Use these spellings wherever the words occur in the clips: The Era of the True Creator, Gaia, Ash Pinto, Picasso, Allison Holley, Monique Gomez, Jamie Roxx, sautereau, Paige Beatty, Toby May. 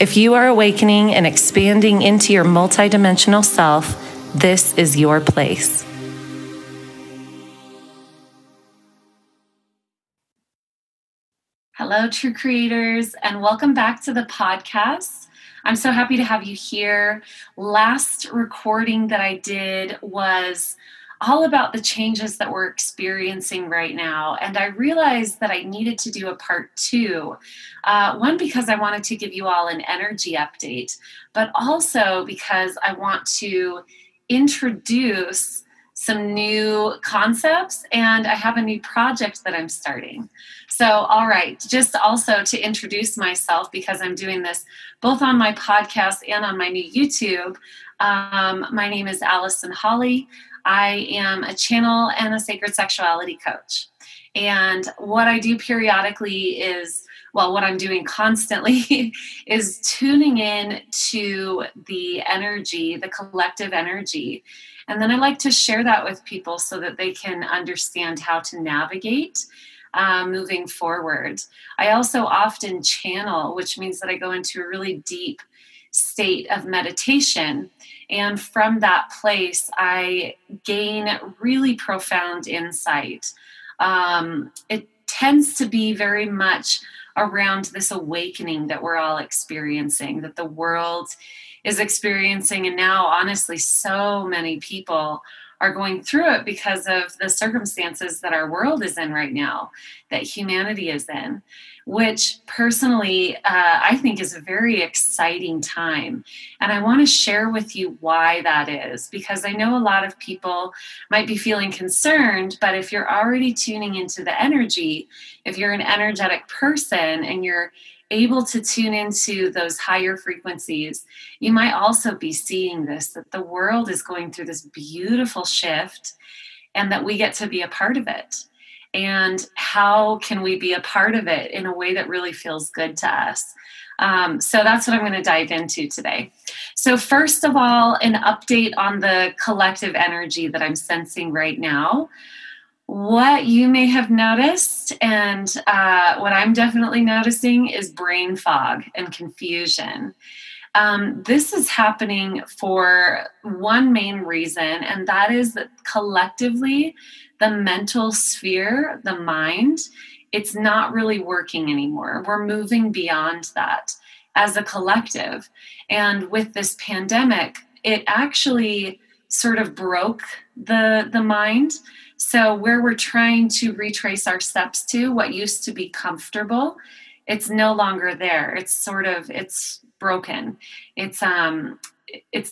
If you are awakening and expanding into your multidimensional self, this is your place. Hello, true creators, and welcome back to the podcast. I'm so happy to have you here. Last recording that I did was all about the changes that we're experiencing right now. And I realized that I needed to do a part 2. One, because I wanted to give you all an energy update, but also because I want to introduce some new concepts, and I have a new project that I'm starting. So, all right, just also to introduce myself, because I'm doing this both on my podcast and on my new YouTube. My name is Allison Holley. I am a channel and a sacred sexuality coach. And what I do periodically is, well, what I'm doing constantly is tuning in to the energy, the collective energy. And then I like to share that with people so that they can understand how to navigate moving forward. I also often channel, which means that I go into a really deep state of meditation. And from that place, I gain really profound insight. It tends to be very much around this awakening that we're all experiencing, that the world is experiencing. And now, honestly, so many people are going through it because of the circumstances that our world is in right now, that humanity is in, which personally I think is a very exciting time. And I want to share with you why that is, because I know a lot of people might be feeling concerned, but if you're already tuning into the energy, if you're an energetic person and you're able to tune into those higher frequencies, you might also be seeing this, that the world is going through this beautiful shift and that we get to be a part of it. And how can we be a part of it in a way that really feels good to us? So that's what I'm going to dive into today. So first of all, an update on the collective energy that I'm sensing right now. What you may have noticed, and what I'm definitely noticing, is brain fog and confusion. This is happening for one main reason, and that is that collectively, the mental sphere, the mind, it's not really working anymore. We're moving beyond that as a collective. And with this pandemic, it actually sort of broke the mind. So where we're trying to retrace our steps to what used to be comfortable, it's no longer there. It's broken. It's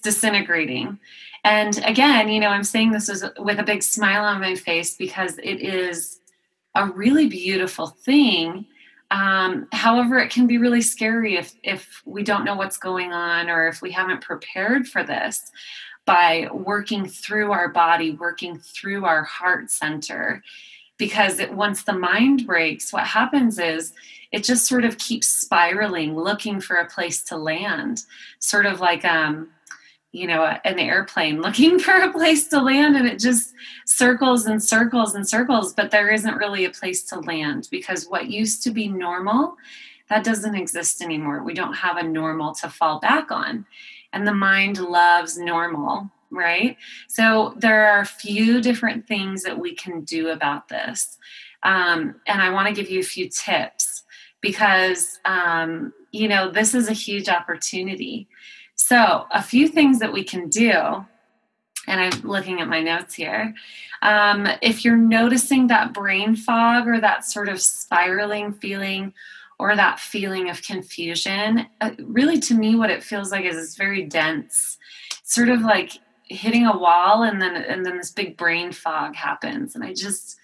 disintegrating. And again, you know, I'm saying this with a big smile on my face because it is a really beautiful thing. However, it can be really scary if we don't know what's going on or if we haven't prepared for this. By working through our body, working through our heart center. Because once the mind breaks, what happens is it just sort of keeps spiraling, looking for a place to land. Sort of like, an airplane looking for a place to land, and it just circles and circles and circles, but there isn't really a place to land because what used to be normal, that doesn't exist anymore. We don't have a normal to fall back on. And the mind loves normal, right? So there are a few different things that we can do about this. And I want to give you a few tips because, this is a huge opportunity. So a few things that we can do, and I'm looking at my notes here. If you're noticing that brain fog or that sort of spiraling feeling, or that feeling of confusion, really to me what it feels like is it's very dense, sort of like hitting a wall and then this big brain fog happens. And I just,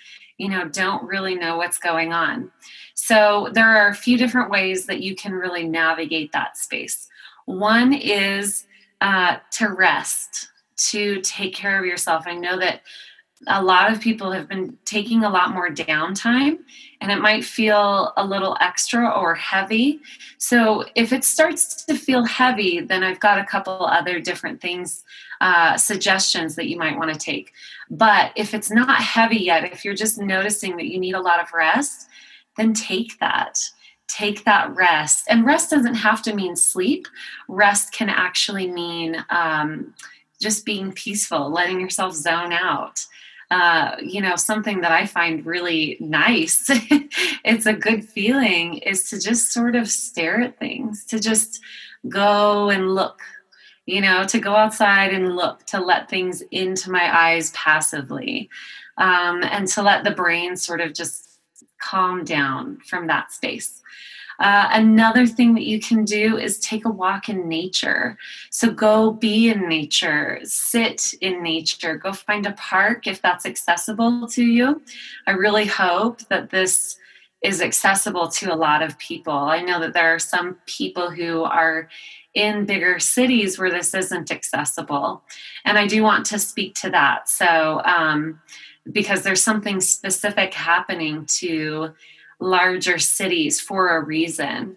don't really know what's going on. So there are a few different ways that you can really navigate that space. One is to rest, to take care of yourself. I know that a lot of people have been taking a lot more downtime, and it might feel a little extra or heavy. So if it starts to feel heavy, then I've got a couple other different things, suggestions that you might want to take. But if it's not heavy yet, if you're just noticing that you need a lot of rest, then take that. Take that rest. And rest doesn't have to mean sleep. Rest can actually mean just being peaceful, letting yourself zone out. Something that I find really nice, it's a good feeling, is to just sort of stare at things, to just go and look, to go outside and look, to let things into my eyes passively, and to let the brain sort of just calm down from that space. Another thing that you can do is take a walk in nature. So go be in nature, sit in nature, go find a park if that's accessible to you. I really hope that this is accessible to a lot of people. I know that there are some people who are in bigger cities where this isn't accessible. And I do want to speak to that. So, because there's something specific happening to larger cities for a reason.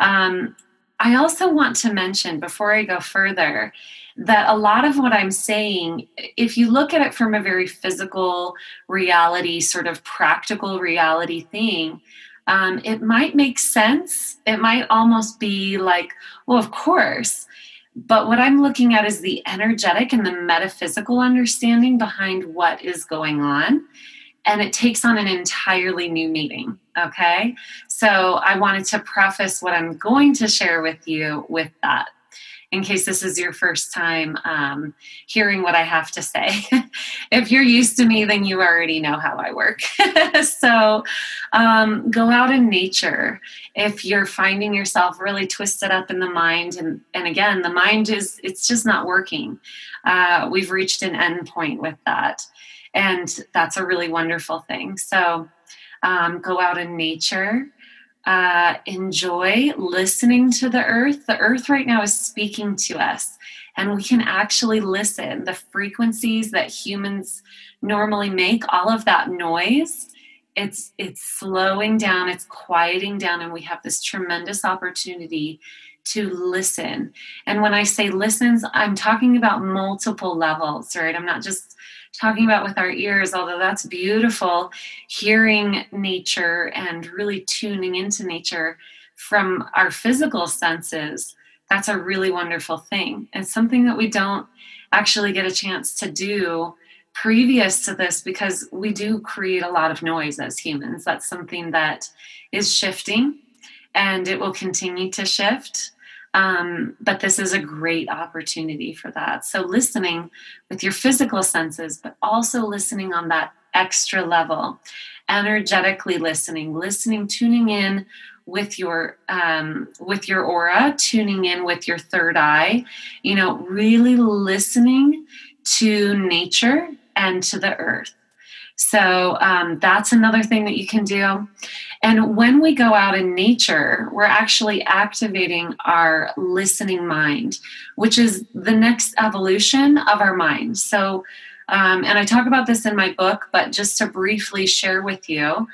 I also want to mention, before I go further, that a lot of what I'm saying, if you look at it from a very physical reality, sort of practical reality thing, it might make sense. It might almost be like, well, of course. But what I'm looking at is the energetic and the metaphysical understanding behind what is going on. And it takes on an entirely new meaning, okay? So I wanted to preface what I'm going to share with you with that, in case this is your first time hearing what I have to say. If you're used to me, then you already know how I work. So go out in nature. If you're finding yourself really twisted up in the mind, and again, the mind is, it's just not working. We've reached an end point with that. And that's a really wonderful thing. So go out in nature, enjoy listening to the earth. The earth right now is speaking to us, and we can actually listen. The frequencies that humans normally make, all of that noise, it's slowing down, it's quieting down, and we have this tremendous opportunity to listen. And when I say listens, I'm talking about multiple levels, right? I'm not just talking about with our ears, although that's beautiful, hearing nature and really tuning into nature from our physical senses. That's a really wonderful thing. And something that we don't actually get a chance to do previous to this, because we do create a lot of noise as humans. That's something that is shifting, and it will continue to shift. But this is a great opportunity for that. So listening with your physical senses, but also listening on that extra level, energetically listening, tuning in with your aura, tuning in with your third eye, really listening to nature and to the earth. So that's another thing that you can do. And when we go out in nature, we're actually activating our listening mind, which is the next evolution of our mind. So, and I talk about this in my book, but just to briefly share with you,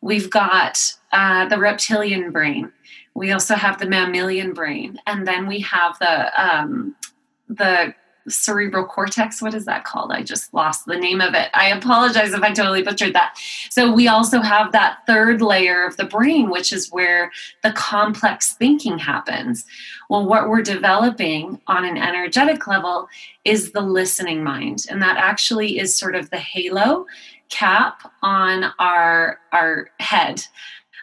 we've got the reptilian brain. We also have the mammalian brain. And then we have the cerebral cortex. What is that called? I just lost the name of it. I apologize if I totally butchered that. So we also have that third layer of the brain, which is where the complex thinking happens. Well, what we're developing on an energetic level is the listening mind. And that actually is sort of the halo cap on our head.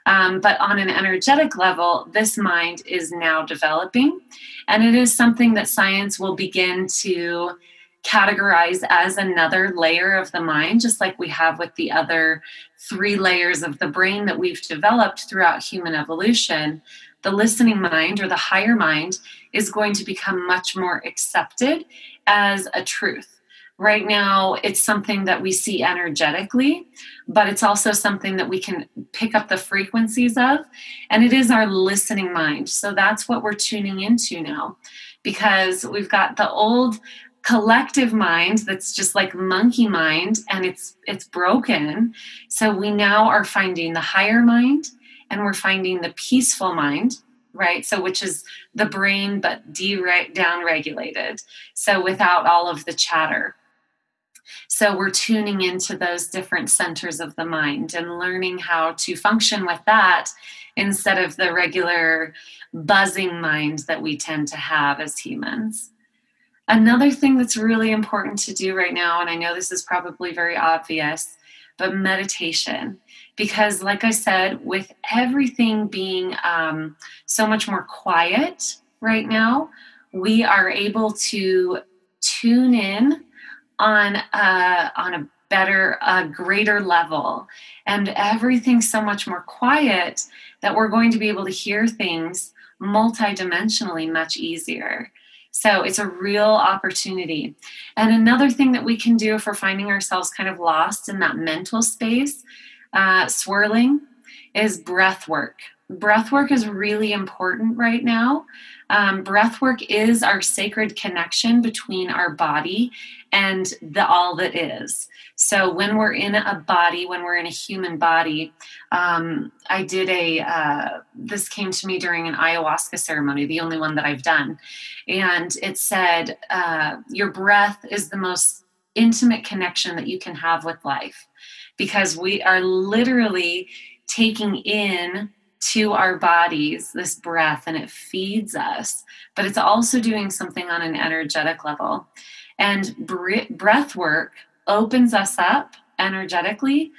But on an energetic level, this mind is now developing, and it is something that science will begin to categorize as another layer of the mind, just like we have with the other three layers of the brain that we've developed throughout human evolution. The listening mind, or the higher mind, is going to become much more accepted as a truth. Right now, it's something that we see energetically, but it's also something that we can pick up the frequencies of, and it is our listening mind. So that's what we're tuning into now, because we've got the old collective mind that's just like monkey mind, and it's broken. So we now are finding the higher mind, and we're finding the peaceful mind, right? So which is the brain, but down regulated. So without all of the chatter. So we're tuning into those different centers of the mind and learning how to function with that instead of the regular buzzing mind that we tend to have as humans. Another thing that's really important to do right now, and I know this is probably very obvious, but meditation. Because like I said, with everything being so much more quiet right now, we are able to tune in on a better, greater level. And everything's so much more quiet that we're going to be able to hear things multidimensionally much easier. So it's a real opportunity. And another thing that we can do if we're finding ourselves kind of lost in that mental space, swirling, is breath work. Breath work is really important right now. Breath work is our sacred connection between our body and all that is. So when we're in a body, when we're in a human body, I did this came to me during an ayahuasca ceremony, the only one that I've done. And it said, your breath is the most intimate connection that you can have with life, because we are literally taking in to our bodies this breath, and it feeds us, but it's also doing something on an energetic level. And breath work opens us up energetically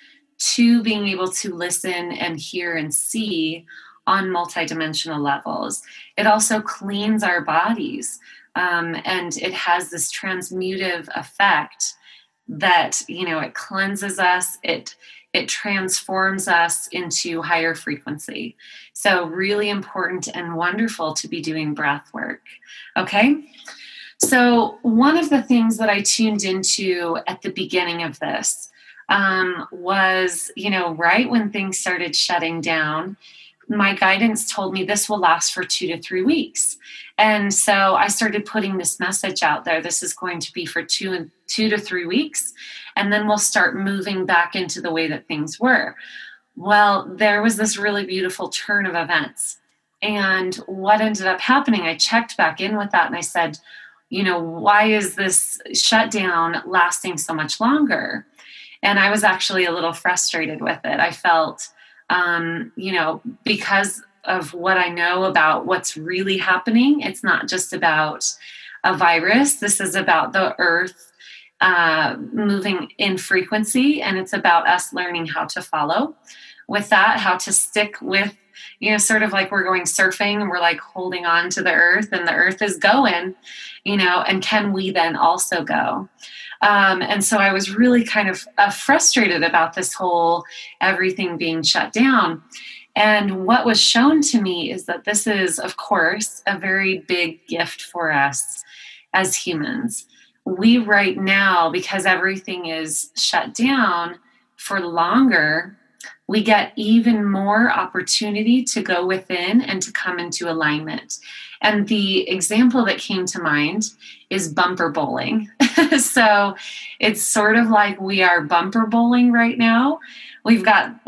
to being able to listen and hear and see on multidimensional levels. It also cleans our bodies, and it has this transmutive effect that, you know, it cleanses us, it transforms us into higher frequency. So really important and wonderful to be doing breath work. Okay. So one of the things that I tuned into at the beginning of this was, you know, right when things started shutting down, my guidance told me this will last for 2 to 3 weeks. And so I started putting this message out there. This is going to be for 2 to 3 weeks. And then we'll start moving back into the way that things were. Well, there was this really beautiful turn of events. And what ended up happening, I checked back in with that and I said, you know, why is this shutdown lasting so much longer? And I was actually a little frustrated with it. I felt, you know, because of what I know about what's really happening, it's not just about a virus. This is about the earth moving in frequency, and it's about us learning how to follow with that, how to stick with, you know, sort of like we're going surfing and we're like holding on to the earth and the earth is going, you know, and can we then also go? And so I was really kind of frustrated about this whole everything being shut down. And what was shown to me is that this is, of course, a very big gift for us as humans. We right now, because everything is shut down for longer, we get even more opportunity to go within and to come into alignment. And the example that came to mind is bumper bowling. So it's sort of like we are bumper bowling right now. We've got,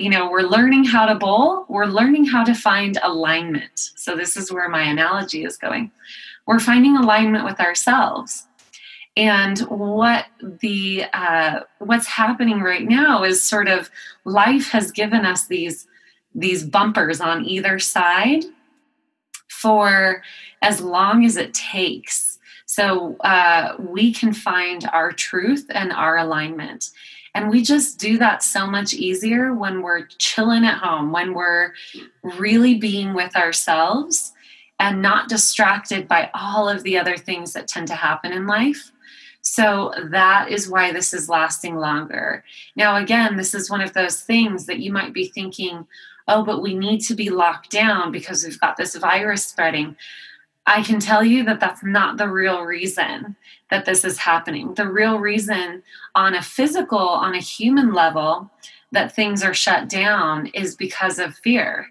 you know, we're learning how to bowl. We're learning how to find alignment. So this is where my analogy is going. We're finding alignment with ourselves. And what the what's happening right now is sort of life has given us these bumpers on either side for as long as it takes. So we can find our truth and our alignment. And we just do that so much easier when we're chilling at home, when we're really being with ourselves and not distracted by all of the other things that tend to happen in life. So that is why this is lasting longer. Now, again, this is one of those things that you might be thinking, oh, but we need to be locked down because we've got this virus spreading. I can tell you that that's not the real reason that this is happening. The real reason on a physical, on a human level, that things are shut down is because of fear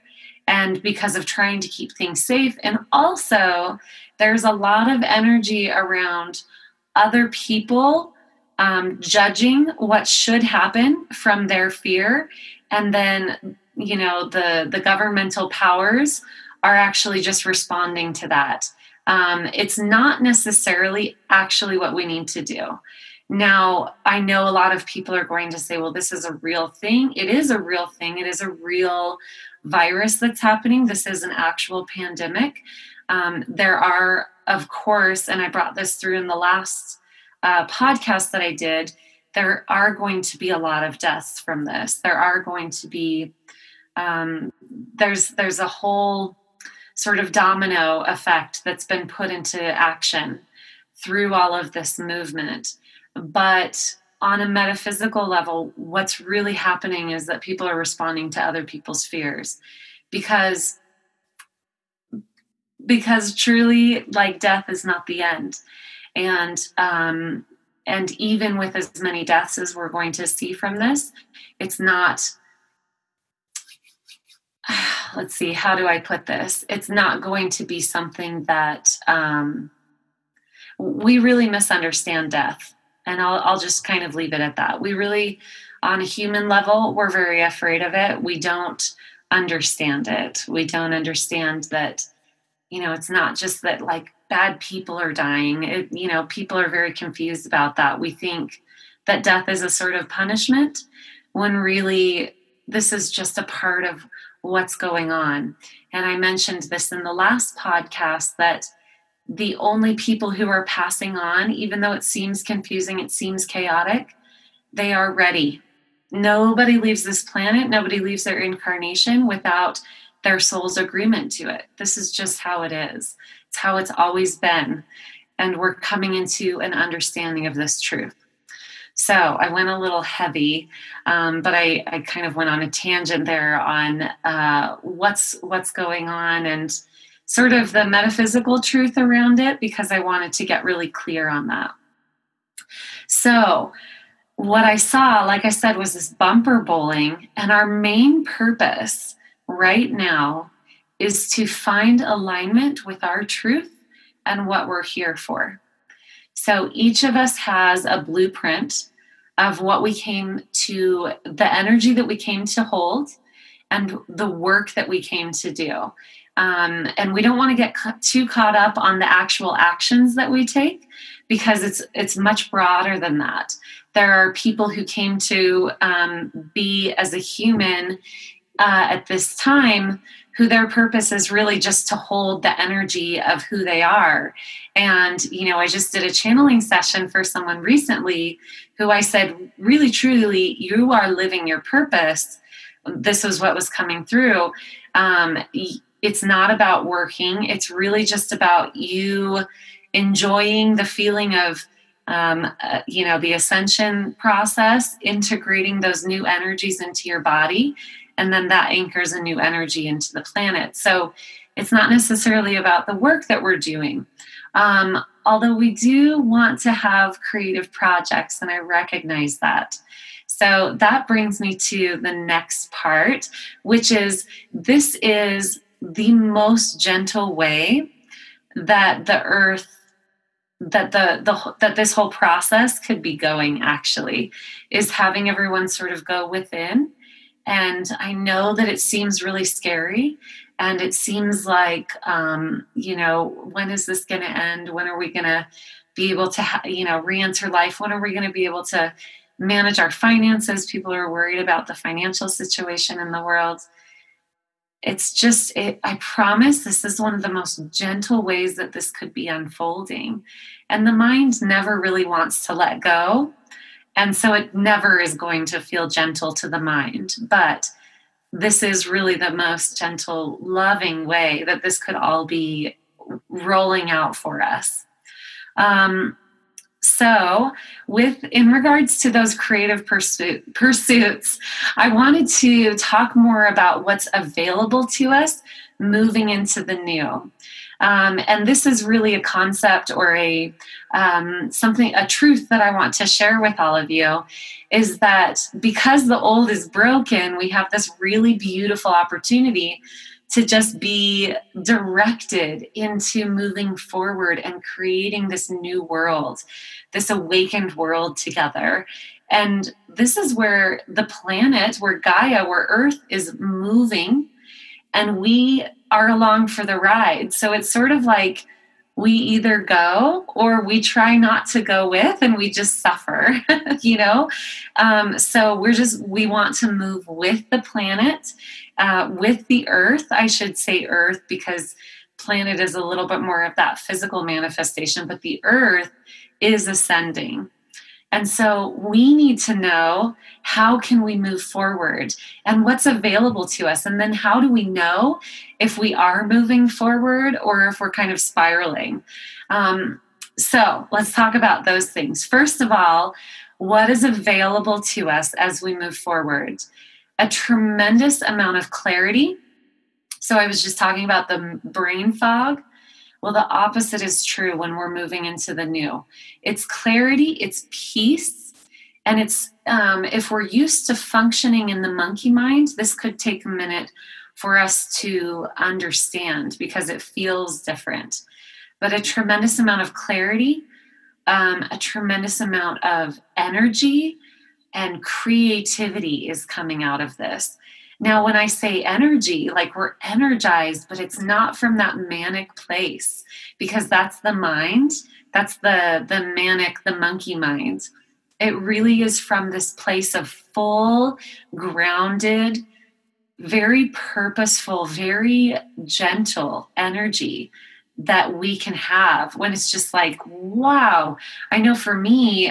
and because of trying to keep things safe. And also, there's a lot of energy around other people judging what should happen from their fear. And then, you know, the governmental powers are actually just responding to that. It's not necessarily actually what we need to do. Now, I know a lot of people are going to say, well, this is a real thing. It is a real thing. It is a real virus that's happening. This is an actual pandemic. There are, of course, and I brought this through in the last podcast that I did, there are going to be a lot of deaths from this. There are going to be, there's a whole sort of domino effect that's been put into action through all of this movement. But on a metaphysical level, what's really happening is that people are responding to other people's fears, because truly, like, death is not the end. And even with as many deaths as we're going to see from this, it's not, let's see, how do I put this? It's not going to be something that, we really misunderstand death. And I'll just kind of leave it at that. We really, on a human level, we're very afraid of it. We don't understand it. We don't understand that, you know, it's not just that, like, bad people are dying. It, you know, people are very confused about that. We think that death is a sort of punishment, when really this is just a part of what's going on. And I mentioned this in the last podcast, that the only people who are passing on, even though it seems confusing, it seems chaotic, they are ready. Nobody leaves this planet, nobody leaves their incarnation without their soul's agreement to it. This is just how it is. It's how it's always been. And we're coming into an understanding of this truth. So I went a little heavy, but I kind of went on a tangent there on what's going on and sort of the metaphysical truth around it, because I wanted to get really clear on that. So what I saw, like I said, was this bumper bowling. And our main purpose right now is to find alignment with our truth and what we're here for. So each of us has a blueprint of what we came to, the energy that we came to hold, and the work that we came to do. And we don't want to get too caught up on the actual actions that we take, because it's much broader than that. There are people who came to be as a human at this time, who their purpose is really just to hold the energy of who they are. And, you know, I just did a channeling session for someone recently who I said, really, truly, you are living your purpose. This was what was coming through. It's not about working. It's really just about you enjoying the feeling of, you know, the ascension process, integrating those new energies into your body. And then that anchors a new energy into the planet. So it's not necessarily about the work that we're doing. Although we do want to have creative projects, and I recognize that. So that brings me to the next part, which is, this is the most gentle way that the earth, that this whole process could be going, actually, is having everyone sort of go within. And I know that it seems really scary, and it seems like, you know, when is this going to end? When are we going to be able to, you know, re-enter life? When are we going to be able to manage our finances? People are worried about the financial situation in the world. It's just, I promise this is one of the most gentle ways that this could be unfolding. And the mind never really wants to let go. And so it never is going to feel gentle to the mind. But this is really the most gentle, loving way that this could all be rolling out for us. So in regards to those creative pursuits, I wanted to talk more about what's available to us moving into the new. And this is really a concept or a truth that I want to share with all of you, is that because the old is broken, we have this really beautiful opportunity to just be directed into moving forward and creating this new world, this awakened world together. And this is where the planet, where Gaia, where Earth is moving, and we are along for the ride. So it's sort of like we either go or we try not to go with, and we just suffer, you know? So we want to move with the planet, with the Earth. I should say Earth, because planet is a little bit more of that physical manifestation, but the Earth is ascending. And so we need to know, how can we move forward and what's available to us? And then how do we know if we are moving forward or if we're kind of spiraling? So let's talk about those things. First of all, what is available to us as we move forward? A tremendous amount of clarity. So I was just talking about the brain fog. Well, the opposite is true when we're moving into the new. It's clarity, it's peace, and it's if we're used to functioning in the monkey mind, this could take a minute for us to understand because it feels different. But a tremendous amount of clarity, a tremendous amount of energy, and creativity is coming out of this. Now, when I say energy, like we're energized, but it's not from that manic place, because that's the mind. That's the manic, the monkey mind. It really is from this place of full, grounded, very purposeful, very gentle energy that we can have when it's just like, wow. I know for me,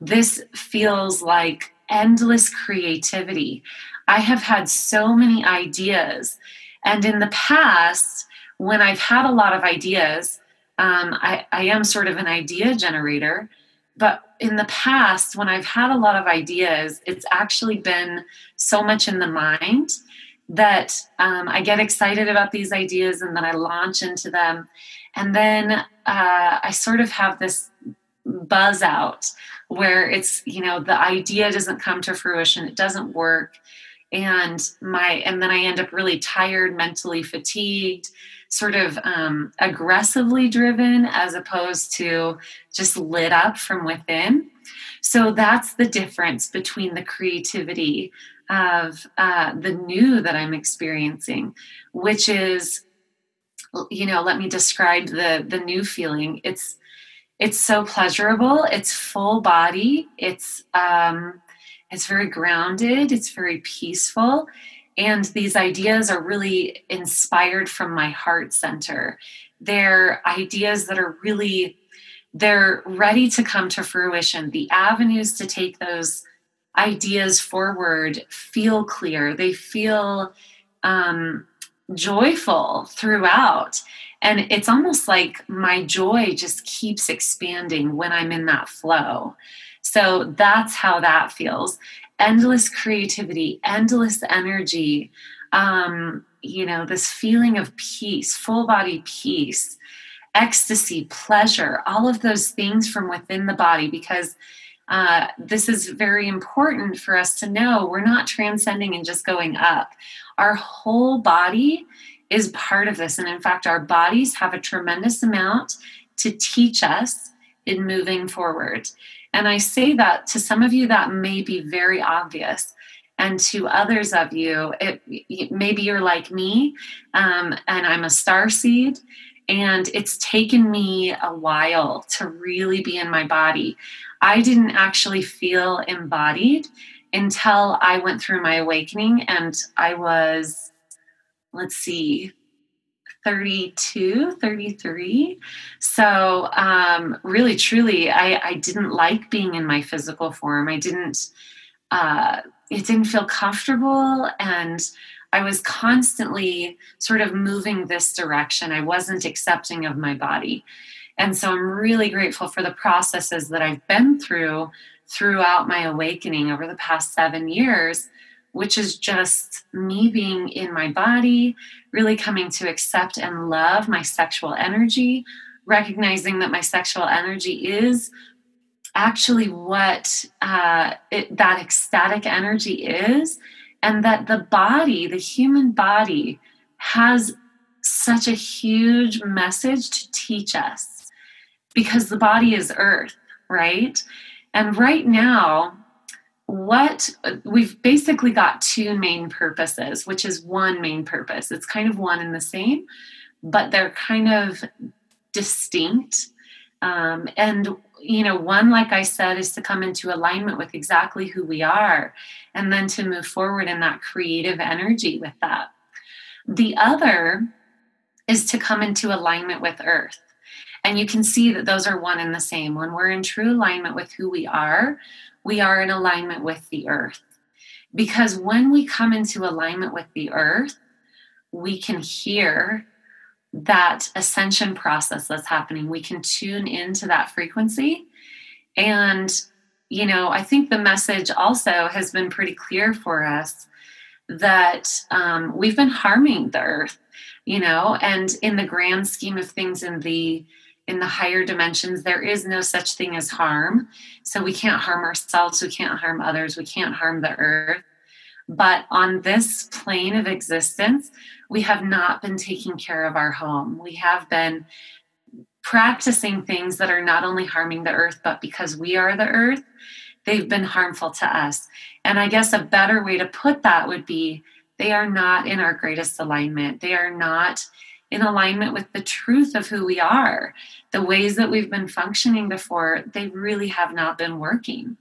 this feels like endless creativity. I have had so many ideas. And in the past, when I've had a lot of ideas, I am sort of an idea generator. But in the past, when I've had a lot of ideas, it's actually been so much in the mind that I get excited about these ideas and then I launch into them. And then I sort of have this buzz out where it's, you know, the idea doesn't come to fruition. It doesn't work. And then I end up really tired, mentally fatigued, sort of aggressively driven as opposed to just lit up from within. So that's the difference between the creativity of the new that I'm experiencing, which is, you know, let me describe the new feeling. It's so pleasurable. It's full body. It's very grounded. It's very peaceful. And these ideas are really inspired from my heart center. They're ideas that are really, they're ready to come to fruition. The avenues to take those ideas forward feel clear. They feel joyful throughout. And it's almost like my joy just keeps expanding when I'm in that flow. So that's how that feels. Endless creativity, endless energy, you know, this feeling of peace, full body peace, ecstasy, pleasure, all of those things from within the body, because this is very important for us to know. We're not transcending and just going up. Our whole body is part of this. And in fact, our bodies have a tremendous amount to teach us in moving forward. And I say that to some of you that may be very obvious. And to others of you, maybe you're like me, and I'm a starseed. And it's taken me a while to really be in my body. I didn't actually feel embodied until I went through my awakening, and I was, 32, 33. So really, truly, I didn't like being in my physical form. It didn't feel comfortable. And I was constantly sort of moving this direction. I wasn't accepting of my body. And so I'm really grateful for the processes that I've been through throughout my awakening over the past 7 years, which is just me being in my body, really coming to accept and love my sexual energy, recognizing that my sexual energy is actually what that ecstatic energy is, and that the body, the human body, has such a huge message to teach us, because the body is earth, right? And right now, what we've basically got two main purposes, which is one main purpose. It's kind of one and the same, but they're kind of distinct. And, you know, one, like I said, is to come into alignment with exactly who we are, and then to move forward in that creative energy with that. The other is to come into alignment with Earth. And you can see that those are one and the same. When we're in true alignment with who we are in alignment with the earth. Because when we come into alignment with the earth, we can hear that ascension process that's happening. We can tune into that frequency. And, you know, I think the message also has been pretty clear for us that we've been harming the earth, you know, and in the grand scheme of things in the higher dimensions, there is no such thing as harm. So we can't harm ourselves. We can't harm others. We can't harm the earth. But on this plane of existence, we have not been taking care of our home. We have been practicing things that are not only harming the earth, but because we are the earth, they've been harmful to us. And I guess a better way to put that would be they are not in our greatest alignment. They are not in alignment with the truth of who we are. The ways that we've been functioning before, they really have not been working.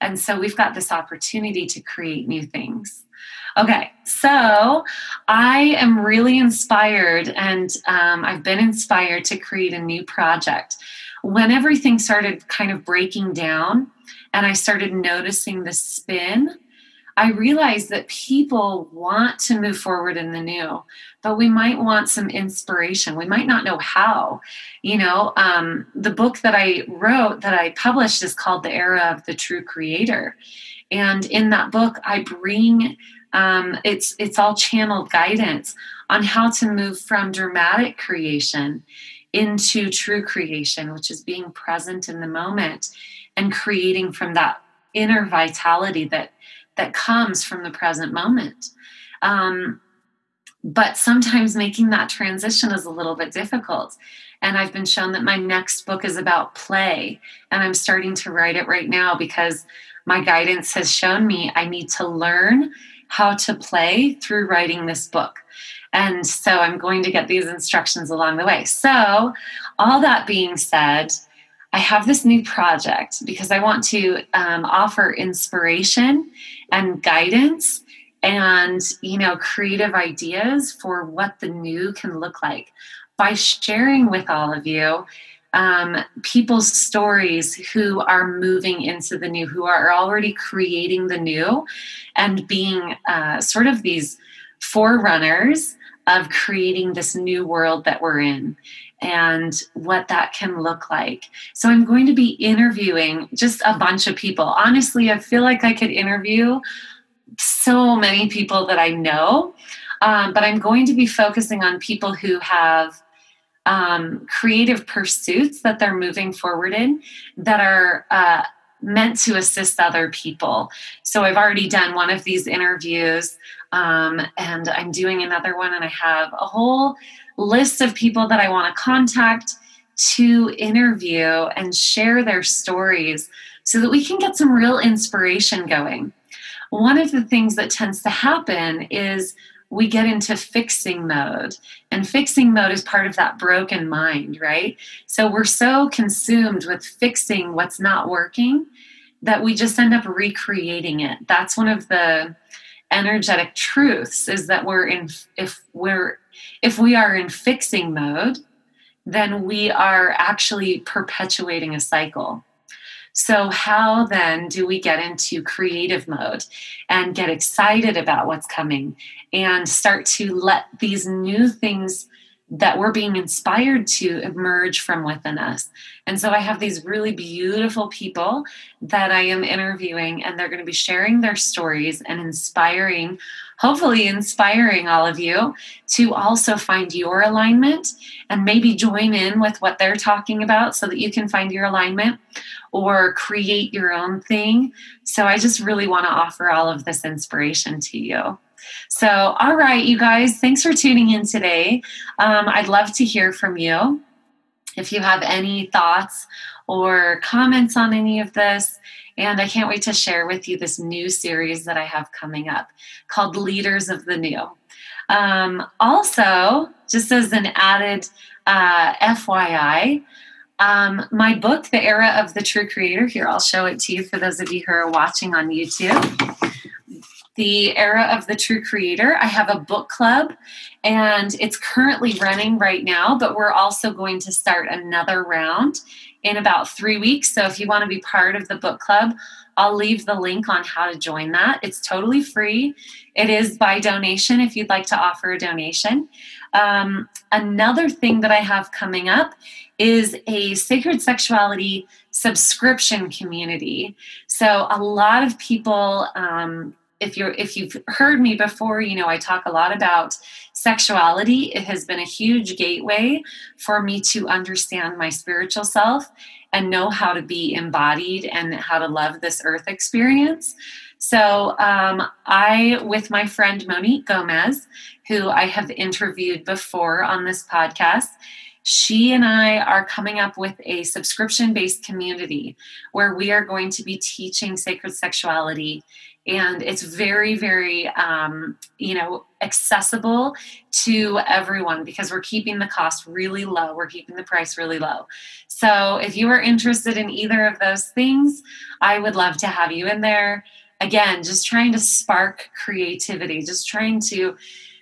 And so we've got this opportunity to create new things. Okay, so I am really inspired, and I've been inspired to create a new project. When everything started kind of breaking down and I started noticing the spin, I realized that people want to move forward in the new, but we might want some inspiration. We might not know how, you know. The book that I wrote, that I published, is called The Era of the True Creator. And in that book, I bring, it's all channeled guidance on how to move from dramatic creation into true creation, which is being present in the moment and creating from that inner vitality that comes from the present moment. But sometimes making that transition is a little bit difficult. And I've been shown that my next book is about play. And I'm starting to write it right now because my guidance has shown me I need to learn how to play through writing this book. And so I'm going to get these instructions along the way. So all that being said, I have this new project because I want to offer inspiration and guidance and, you know, creative ideas for what the new can look like by sharing with all of you people's stories who are moving into the new, who are already creating the new and being sort of these forerunners of creating this new world that we're in, and what that can look like. So I'm going to be interviewing just a bunch of people. Honestly, I feel like I could interview so many people that I know, but I'm going to be focusing on people who have creative pursuits that they're moving forward in that are meant to assist other people. So I've already done one of these interviews, and I'm doing another one, and I have a whole list of people that I want to contact to interview and share their stories so that we can get some real inspiration going. One of the things that tends to happen is we get into fixing mode, and fixing mode is part of that broken mind, right? So we're so consumed with fixing what's not working that we just end up recreating it. That's one of the energetic truths, is that if we are in fixing mode, then we are actually perpetuating a cycle. So how then do we get into creative mode and get excited about what's coming and start to let these new things that we're being inspired to emerge from within us. And so I have these really beautiful people that I am interviewing, and they're going to be sharing their stories and inspiring, hopefully inspiring all of you to also find your alignment and maybe join in with what they're talking about so that you can find your alignment or create your own thing. So I just really want to offer all of this inspiration to you. So, all right, you guys, thanks for tuning in today. I'd love to hear from you. If you have any thoughts or comments on any of this, and I can't wait to share with you this new series that I have coming up called Leaders of the New. Also, just as an added FYI, my book, The Era of the True Creator, here, I'll show it to you for those of you who are watching on YouTube. The Era of the True Creator. I have a book club, and it's currently running right now, but we're also going to start another round in about 3 weeks. So if you want to be part of the book club, I'll leave the link on how to join that. It's totally free. It is by donation if you'd like to offer a donation. Another thing that I have coming up is a Sacred Sexuality subscription community. So a lot of people, if you've heard me before, you know I talk a lot about sexuality. It has been a huge gateway for me to understand my spiritual self and know how to be embodied and how to love this earth experience. So I, with my friend Monique Gomez, who I have interviewed before on this podcast, she and I are coming up with a subscription-based community where we are going to be teaching sacred sexuality. And it's very, very, accessible to everyone because we're keeping the cost really low. We're keeping the price really low. So if you are interested in either of those things, I would love to have you in there. Again, just trying to spark creativity, just trying to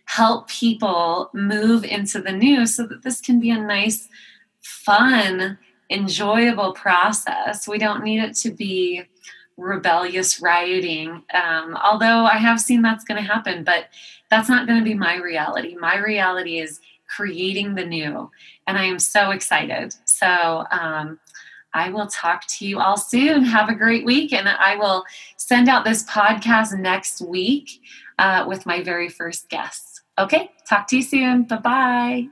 help people move into the new so that this can be a nice, fun, enjoyable process. We don't need it to be rebellious rioting, although I have seen that's going to happen, but that's not going to be my reality. My reality is creating the new, and I am so excited. So I will talk to you all soon. Have a great week, and I will send out this podcast next week with my very first guest. Okay, talk to you soon. Bye-bye.